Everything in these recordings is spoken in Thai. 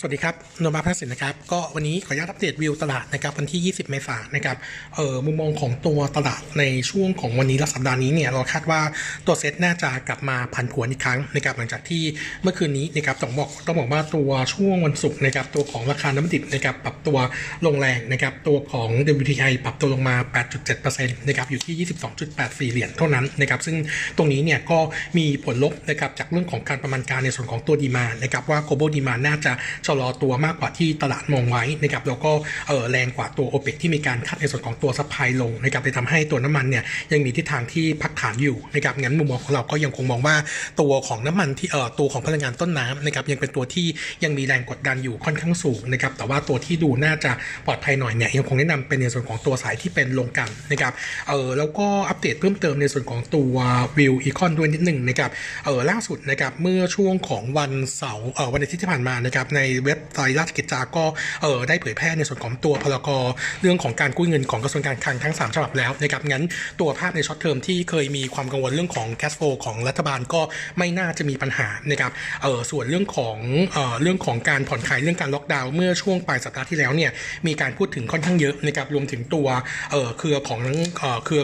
สวัสดีครับโนมาภาสินนะครับก็วันนี้ขออนุญาตอัปเดตวิวตลาดนะครับวันที่20เมษายนนะครับมุมมองของตัวตลาดในช่วงของวันนี้และสัปดาห์นี้เนี่ยเราคาดว่าตัวเซ็ตน่าจะกลับมาผันผวนอีกครั้งนะครับหลังจากที่เมื่อคืนนี้นะครับต้องบอกว่าตัวช่วงวันศุกร์นะครับตัวของราคาน้ำมันดิบนะครับปรับตัวลงแรงนะครับตัวของ WTI ปรับตัวลงมา 8.7% นะครับอยู่ที่ 22.84 เหรียญเท่านั้นนะครับซึ่งตรงนี้เนี่ยก็มีผลลบนะครับจากเรื่องของการประมาณการในส่วนของตัวดีมานด์นะครับว่า global demand น่าจะชะลอตัวมากกว่าที่ตลาดมองไว้นะครับแล้วก็แรงกว่าตัวโอเปกที่มีการคัดในส่วนของตัวซัพพลายลงนะครับไปทำให้ตัวน้ำมันเนี่ยยังมีทิศทางที่พักฐานอยู่นะครับงั้นมุมมองของเราก็ยังคงมองว่าตัวของน้ำมันที่ตัวของพลังงานต้นน้ำนะครับยังเป็นตัวที่ยังมีแรงกดดันอยู่ค่อนข้างสูงนะครับแต่ว่าตัวที่ดูน่าจะปลอดภัยหน่อยเนี่ยยังคงแนะนำเป็นในส่วนของตัวสายที่เป็นลงกันนะครับแล้วก็อัปเดตเพิ่มเติมในส่วนของตัววิวอีคอนด้วยนิดหนึ่งนะครับล่าสุดนะครับเมื่อช่วงของวันเสาร์วันอาทิตย์ที่ผ่านมานะครับในเว็บไซต์ราชกิจจาก็ได้เผยแพร่ในส่วนของตัวพลกรเรื่องของการกู้เงินของกระทรวงการคลังทั้ง3ฉบับแล้วนะครับงั้นตัวภาพในช็อตเทอมที่เคยมีความกังวลเรื่องของแคชโฟลของรัฐบาลก็ไม่น่าจะมีปัญหานะครับส่วนเรื่องของการผ่อนคลายเรื่องการล็อกดาวน์เมื่อช่วงปลายสัปดาห์ที่แล้วเนี่ยมีการพูดถึงค่อนข้างเยอะนะครับรวมถึงตัวเครือ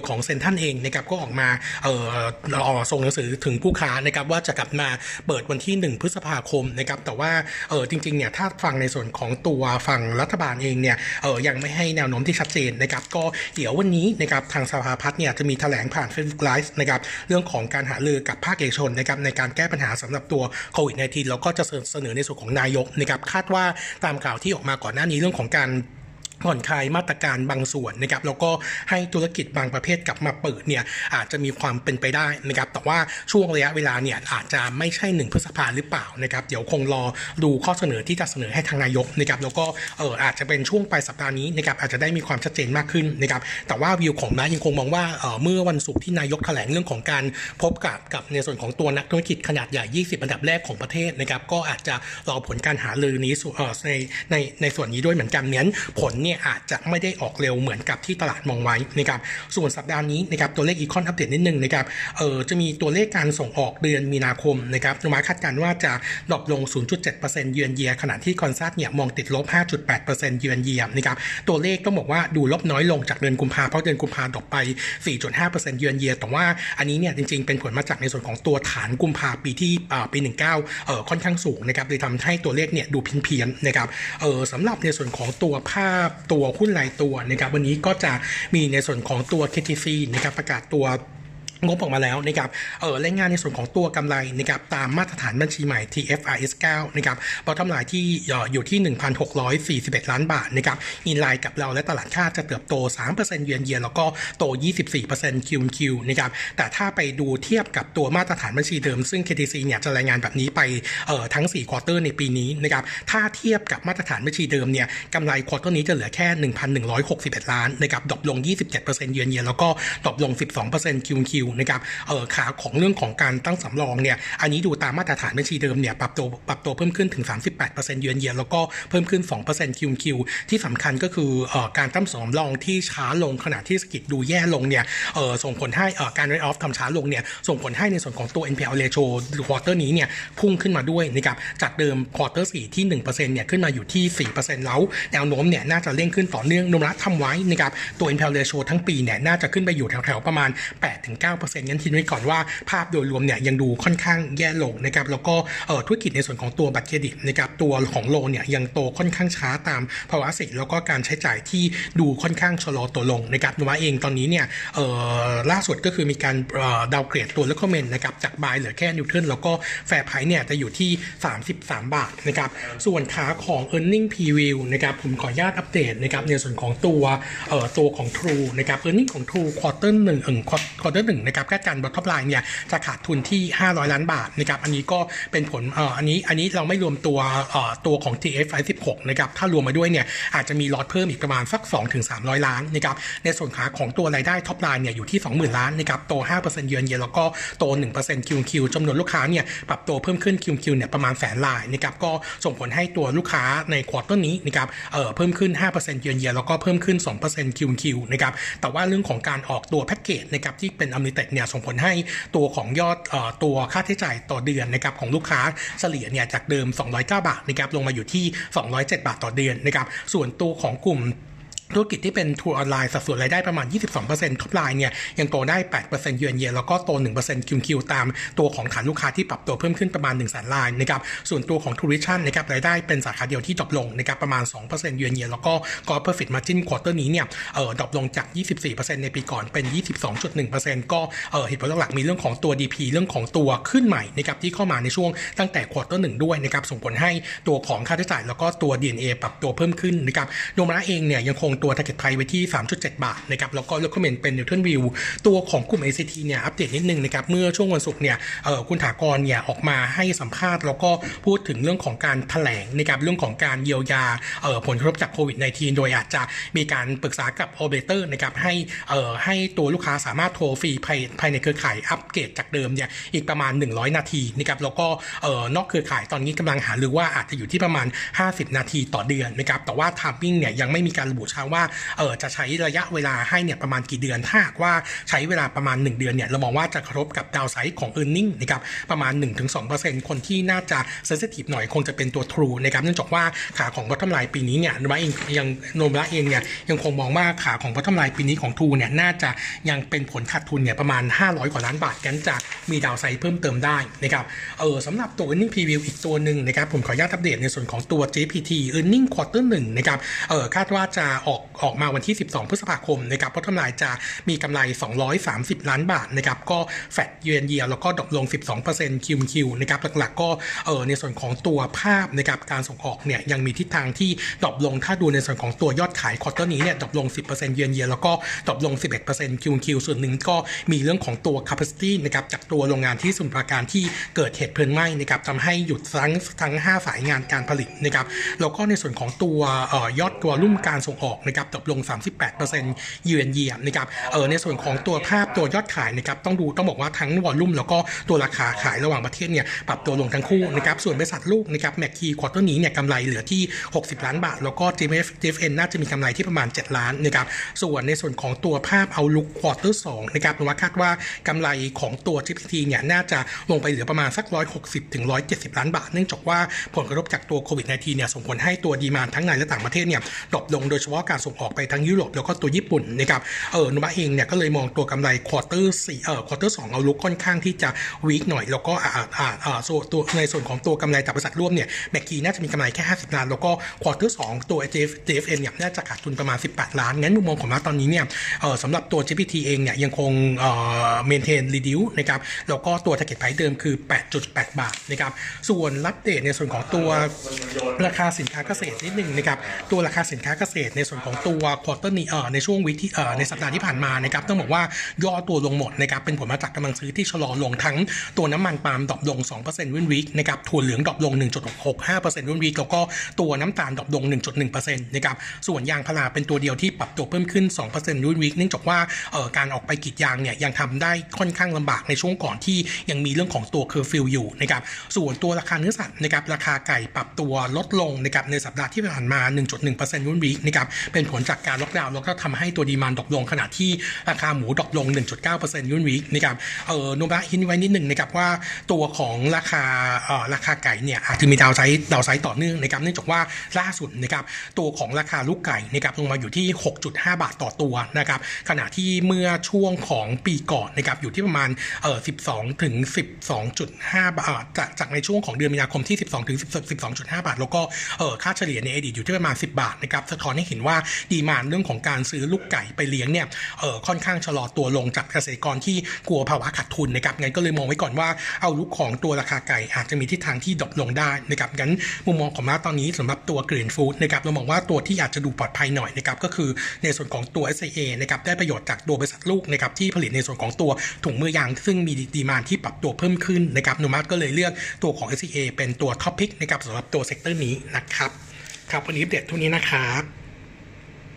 ของเซ็นทรัลเองนะครับก็ออกมาส่งหนังสือถึงผู้ค้านะครับว่าจะกลับมาเปิดวันที่1พฤษภาคมนะครับแต่ว่าจริงๆเนี่ยถ้าฟังในส่วนของตัวฝั่งรัฐบาลเองเนี่ยยังไม่ให้แนวโน้มที่ชัดเจนนะครับก็เดี๋ยววันนี้นะครับทางสภาพัฒน์เนี่ยจะมีแถลงผ่าน Facebook Live นะครับเรื่องของการหารือกับภาคเอกชนนะครับในการแก้ปัญหาสำหรับตัวโควิด -19 แล้วก็จะเสนอในส่วนของนายกนะครับคาดว่าตามข่าวที่ออกมาก่อนหน้านี้เรื่องของการผ่อนคลายมาตรการบางส่วนนะครับแล้วก็ให้ธุรกิจบางประเภทกลับมาเปิดเนี่ยอาจจะมีความเป็นไปได้นะครับแต่ว่าช่วงระยะเวลาเนี่ยอาจจะไม่ใช่1พฤษภาคมหรือเปล่านะครับเดี๋ยวคงรอดูข้อเสนอที่จะเสนอให้ทางนายกนะครับแล้วก็อาจจะเป็นช่วงปลายสัปดาห์นี้นะครับอาจจะได้มีความชัดเจนมากขึ้นนะครับแต่ว่าวิวของน้ายังคงมองว่าเมื่อวันศุกร์ที่นายกแถลงเรื่องของการพบกับในส่วนของตัวนักธุรกิจขนาดใหญ่20อันดับแรกของประเทศนะครับก็อาจจะรอผลการหารือนี้ในส่วนนี้ด้วยเหมือนกันงั้นผลอาจจะไม่ได้ออกเร็วเหมือนกับที่ตลาดมองไว้นะครับส่วนสัปดาห์นี้นะครับตัวเลขอีคอนอัปเดตนิดนึงนะครับจะมีตัวเลขการส่งออกเดือนมีนาคมนะครับโนมาคาดการณ์ว่าจะดรอปลง 0.7% เยือนเยียขณะที่คอนซัสเนี่ยมองติดลบ 5.8% เยือนเยียนะครับตัวเลขต้องบอกว่าดูลบน้อยลงจากเดือนกุมภาพันธ์เพราะเดือนกุมภาพันธ์ดรอปไป 4.5% เยือนเยียแต่ว่าอันนี้เนี่ยจริงๆเป็นผลมาจากในส่วนของตัวฐานกุมภาพันธ์ปี 19ค่อนข้างสูงนะครับเลยทำให้ตัวเลขเนี่ยดูเพี้ยนๆนะครับสำหรับในส่วนของตัวภาพตัวหุ้นรายตัวนะครับวันนี้ก็จะมีในส่วนของตัว KTC นะครับประกาศตัวงบออกมาแล้วนะครับรายงานในส่วนของตัวกำไรนะครับตามมาตรฐานบัญชีใหม่ TFRS9 นะครับบอททอมไลน์ที่อยู่ที่ 1,641 ล้านบาทนะครับอินไลน์กับเราและตลาดคาดจะเติบโต 3% เยือนเยียแล้วก็โต 24% QQ นะครับแต่ถ้าไปดูเทียบกับตัวมาตรฐานบัญชีเดิมซึ่ง KTC เนี่ยจะรายงานแบบนี้ไปทั้ง4ควอเตอร์ในปีนี้นะครับถ้าเทียบกับมาตรฐานบัญชีเดิมเนี่ยกำไรควอเตอร์นี้จะเหลือแค่ 1,161 ล้านนะครับดรอปลง 27% เยือนเยียแล้วก็ดรอปลง 12% QQนะครับขาของเรื่องของการตั้งสำรองเนี่ยอันนี้ดูตามมาตรฐานบัญชีเดิมเนี่ยปรับตัวเพิ่มขึ้นถึง 38% เยือนเยียแล้วก็เพิ่มขึ้น 2% QQ ที่สำคัญก็คือการตั้งสำรองที่ช้าลงขณะที่เศรษฐกิจดูแย่ลงเนี่ยส่งผลให้การ write off ทำช้าลงเนี่ยส่งผลให้ในส่วนของตัว NPL ratio ควอเตอร์นี้เนี่ยพุ่งขึ้นมาด้วยนะครับจากเดิมควอเตอร์4ที่ 1% เนี่ยขึ้นมาอยู่ที่ 4% แล้วแนวโน้มเนี่ยน่าจะเร่งขึ้นต่อเนื่องนมรัฐทำไว้นะครับตัว NPL ratio ทั้งปีเนี่ยน่าจะขึ้นไปอยู่แถวๆประมาณ 8-9งั้นทิ้งไว้ก่อนว่าภาพโดยรวมเนี่ยยังดูค่อนข้างแย่ลงนะครับแล้วก็ธุรกิจในส่วนของตัวบัตรเครดิตนะครับตัวของโลนเนี่ยยังโตค่อนข้างช้าตามภาวะเศรษฐกิจแล้วก็การใช้จ่ายที่ดูค่อนข้างชะลอตัวลงนะครับโนมาเองตอนนี้เนี่ยล่าสุดก็คือมีการดาวเกรดตัวเลคเมนต์นะครับจากบายเหลือแค่นิวเทิลแล้วก็แฟร์ไพรซ์เนี่ยจะอยู่ที่33บาทนะครับส่วนขาของ earning preview นะครับผมขออนุญาตอัปเดตนะครับในส่วนของตัวของ True นะครับ earning ของ True ควอเตอร์ 1นะครับคาดการณ์บอทท็อปไลน์เนี่ยจะขาดทุนที่500ล้านบาทนะครับอันนี้ก็เป็นผลอันนี้เราไม่รวมตัวของ TFRS16 นะครับถ้ารวมมาด้วยเนี่ยอาจจะมีลอสเพิ่มอีกประมาณสัก 2-300 ล้านนะครับในส่วนขาของตัวรายได้ท็อปไลน์เนี่ยอยู่ที่ 20,000 ล้านนะครับโต 5% เยือนเยียแล้วก็โต 1% QQ จำนวนลูกค้าเนี่ยปรับตัวเพิ่มขึ้น QQ เนี่ยประมาณแสนรายนะครับก็ส่งผลให้ตัวลูกค้าในควอเตอร์นี้นะครับเพิ่มขึ้น 5% เยือนเยียแล้วก็เพิ่มขึ้น 2% QQ นะครับแต่ว่าเรื่องของการออกตัวแพ็คเกจนะครับที่เป็น Limited เนี่ยส่งผลให้ตัวของยอดตัวค่าใช้จ่ายต่อเดือนนะครับของลูกค้าเฉลี่ยเนี่ยจากเดิม209บาทนะครับลงมาอยู่ที่207บาทต่อเดือนนะครับส่วนตัวของกลุ่มธุรกิจที่เป็นทัวร์ออนไลน์สัดส่วนรายได้ประมาณ 22% ท็อปไลน์เนี่ยยังโตได้ 8% เยือนเยียแล้วก็โต 1% คิวคิวตามตัวของฐานลูกค้าที่ปรับตัวเพิ่มขึ้นประมาณ 100,000 รายนะครับส่วนตัวของทัวริชั่นนะครับรายได้เป็นสาขาเดียวที่ดรอปลงนะครับประมาณ 2% เยือนเยียแล้วก็ Gross Profit Margin ควอเตอร์นี้เนี่ยดรอปลงจาก 24% ในปีก่อนเป็น 22.1% ก็เหตุผลหลักๆมีเรื่องของตัว DP เรื่องของตัวขึ้นใหม่นะครับที่เข้ามาในช่วงตั้งแต่ควอเตอร์1ด้วยนะครับส่งผลให้ตัวของค่าใช้จ่ายแล้วก็ตัว DNA ปรับตัวเพิ่มขึ้นนะครับโดมระเองเนี่ยยังคงตัว Target Price ไว้ที่ 3.7 บาทนะครับแล้วก็ Recommend เป็น Neutral View ตัวของกลุ่ม ACT เนี่ยอัปเดตนิดนึงนะครับเมื่อช่วงวันศุกร์เนี่ยคุณถากรเนี่ยออกมาให้สัมภาษณ์แล้วก็พูดถึงเรื่องของการแถลงนะครับเรื่องของการเยียวยาผลกระทบจากโควิด -19 โดยอาจจะมีการปรึกษากับ Operator นะครับให้ตัวลูกค้าสามารถโทรฟรีภายในเครือข่ายอัปเกรดจากเดิมเนี่ยอีกประมาณ100นาทีนะครับแล้วก็นอกเครือข่ายตอนนี้กำลังหารือว่าอาจจะอยู่ที่ประมาณ50นาทีต่อเดือนนะครับแต่ว่า Timing เนี่ยยังไม่มีการระบุว่าจะใช้ระยะเวลาให้เนี่ยประมาณกี่เดือนถ้าว่าใช้เวลาประมาณ1เดือนเนี่ยเรามองว่าจะกระทบกับดาวไซด์ของ earning นะครับประมาณ 1-2% คนที่น่าจะ sensitive หน่อยคงจะเป็นตัว True นะครับเนื่องจากว่าขาของ bottom line ปีนี้เนี่ยโนมละเองเนี่ยยังคงมองว่าขาของ bottom line ปีนี้ของ True เนี่ยน่าจะยังเป็นผลขาดทุนเนี่ยประมาณ500กว่าล้านบาทกันจะมีดาวไซด์เพิ่มเติมได้นะครับสำหรับตัว earning preview อีกตัวนึงนะครับผมขออนุญาตอัปเดตในส่วนของตัว JPT earning quarter 1 นะครับคาดว่าจะออกมาวันที่12พฤษภาคมนะครับเพราะทำลายจะมีกำไร230ล้านบาทนะครับก็แฟตเยือนเยียแล้วก็ดรอปลง 12% QQ นะครับหลักๆก็ในส่วนของตัวภาพนะครับการส่งออกเนี่ยยังมีทิศทางที่ดรอปลงถ้าดูในส่วนของตัวยอดขายควอเตอร์นี้เนี่ยดรอปลง 10% เยือนเยียแล้วก็ดรอปลง 11% QQ ส่วนหนึ่งก็มีเรื่องของตัว capacity นะครับจากตัวโรงงานที่สมุทรปราการที่เกิดเหตุเพลิงไหม้นะครับทำให้หยุดทั้ง5สายงานการผลิตนะครับแล้วก็ในส่วนของตัวยอดตัวลุ่มการส่งออกนะครับตกลง 38% เยือนเยียนะครับในส่วนของตัวภาพตัวยอดขายนะครับต้องบอกว่าทั้งวอลลุ่มแล้วก็ตัวราคาขายระหว่างประเทศเนี่ยปรับตัวลงทั้งคู่นะครับส่วนบริษัทลูกนะครับแมคคีควอเตอร์นี้เนี่ยกำไรเหลือที่60ล้านบาทแล้วก็ JFN น่าจะมีกำไรที่ประมาณ7ล้านนะครับส่วนในส่วนของตัวภาพเอาลุกควอเตอร์2นะครับเราคาดว่ากำไรของตัว JPT เนี่ยน่าจะลงไปเหลือประมาณสัก160ถึง170ล้านบาทเนื่องจากว่าผลกระทบจากตัวโควิด -19 เนี่ยส่งผลให้ตัวดีมานด์ทั้งในและต่างประเทศเนี่ยดรอปลงโดยเฉพาะการส่งออกไปทั้งยุโรปแล้วก็ตัวญี่ปุ่นนะครับนุบะเองเนี่ยก็เลยมองตัวกำไรควอเตอร์สองเอาลุกค่อนข้างที่จะวีคหน่อยแล้วก็ตัวในส่วนของตัวกำไรจากบริษัทร่วมเนี่ยแมคคีน่าจะมีกำไรแค่50ล้านแล้วก็ควอเตอร์สองตัว JFN เนี่ยน่าจะขาดทุนประมาณ18ล้านงั้นมุมมองของเราตอนนี้เนี่ยสำหรับตัว GPT เองเนี่ยยังคงmaintain reduce นะครับแล้วก็ตัว target price เดิมคือ 8.8 บาทนะครับส่วนอัปเดตในส่วนของตัวราคาสินค้าเกษตรนิดนึงนะครับตัวราคาสินค้าเกษตรในส่วนของตัวควอเตอร์นี้ในช่วงวีคที่ในสัปดาห์ที่ผ่านมานะครับต้องบอกว่าย่อตัวลงหมดนะครับเป็นผลมาจากกำลังซื้อที่ชะลอลงทั้งตัวน้ำมันปาล์มดรอปลง 2% วินวีคนะครับถั่วเหลืองดรอปลง 1.65% วินวีคแล้วก็ตัวน้ำตาลดรอปลง 1.1% นะครับส่วนยางพาราเป็นตัวเดียวที่ปรับตัวเพิ่มขึ้น 2% วินวีคเนื่องจากว่าการออกไปกรีดยางเนี่ยยังทำได้ค่อนข้างลำบากในช่วงก่อนที่ยังมีเรื่องของตัวเคอร์ฟิวอยู่นะครับส่วนตัวราคาเนื้อสัตว์นะครับราคาไก่ปรับตัวลดลงนะครับในสัปดาห์ที่ผ่านมา 1.1% วินวีคนะครับเป็นผลจากการล็อกดาวน์แล้วก็ทำให้ตัวดีมานด์ดรอปลงขณะที่ราคาหมูดรอปลง 1.9% ยืนวีคนะครับโนบะหินไว้นิดนึงนะครับว่าตัวของราคาไก่เนี่ยอาจจะมีดาวไซด์ต่อเนื่องนะครับเนื่องจากว่าล่าสุดนะครับตัวของราคาลูกไก่นะครับลงมาอยู่ที่ 6.5 บาทต่อตัวนะครับขณะที่เมื่อช่วงของปีก่อนนะครับอยู่ที่ประมาณ12ถึง 12.5 บาทจากในช่วงของเดือนมีนาคมที่12ถึง 12.5 บาทแล้วก็ค่าเฉลี่ยในอดีตอยู่ที่ประมาณ10บาทนะครับสะท้อนให้เห็นว่าดีมานด์เรื่องของการซื้อลูกไก่ไปเลี้ยงเนี่ยค่อนข้างชะลอตัวลงจากเกษตรกรที่กลัวภาวะขาดทุนนะครับงั้นก็เลยมองไว้ก่อนว่าเอาลุกของตัวราคาไก่อาจจะมีทิศทางที่ดรอปลงได้นะครับงั้นมุมมองของเราตอนนี้สำหรับตัวกรีนฟู้ดนะครับเรามองว่าตัวที่อาจจะดูปลอดภัยหน่อยนะครับก็คือในส่วนของตัว SIA นะครับได้ประโยชน์จากตัวบริษัทลูกนะครับที่ผลิตในส่วนของตัวถุงมือยางซึ่งมีดีมานด์ที่ปรับตัวเพิ่มขึ้นนะครับนุมัติก็เลยเลือกตัวของ SIA เป็นตัวท็อปพิกนะครับสำหรับตัวเซกเตอร์นี้นะครับวันนี้อัปเดตเท่านี้นะครับ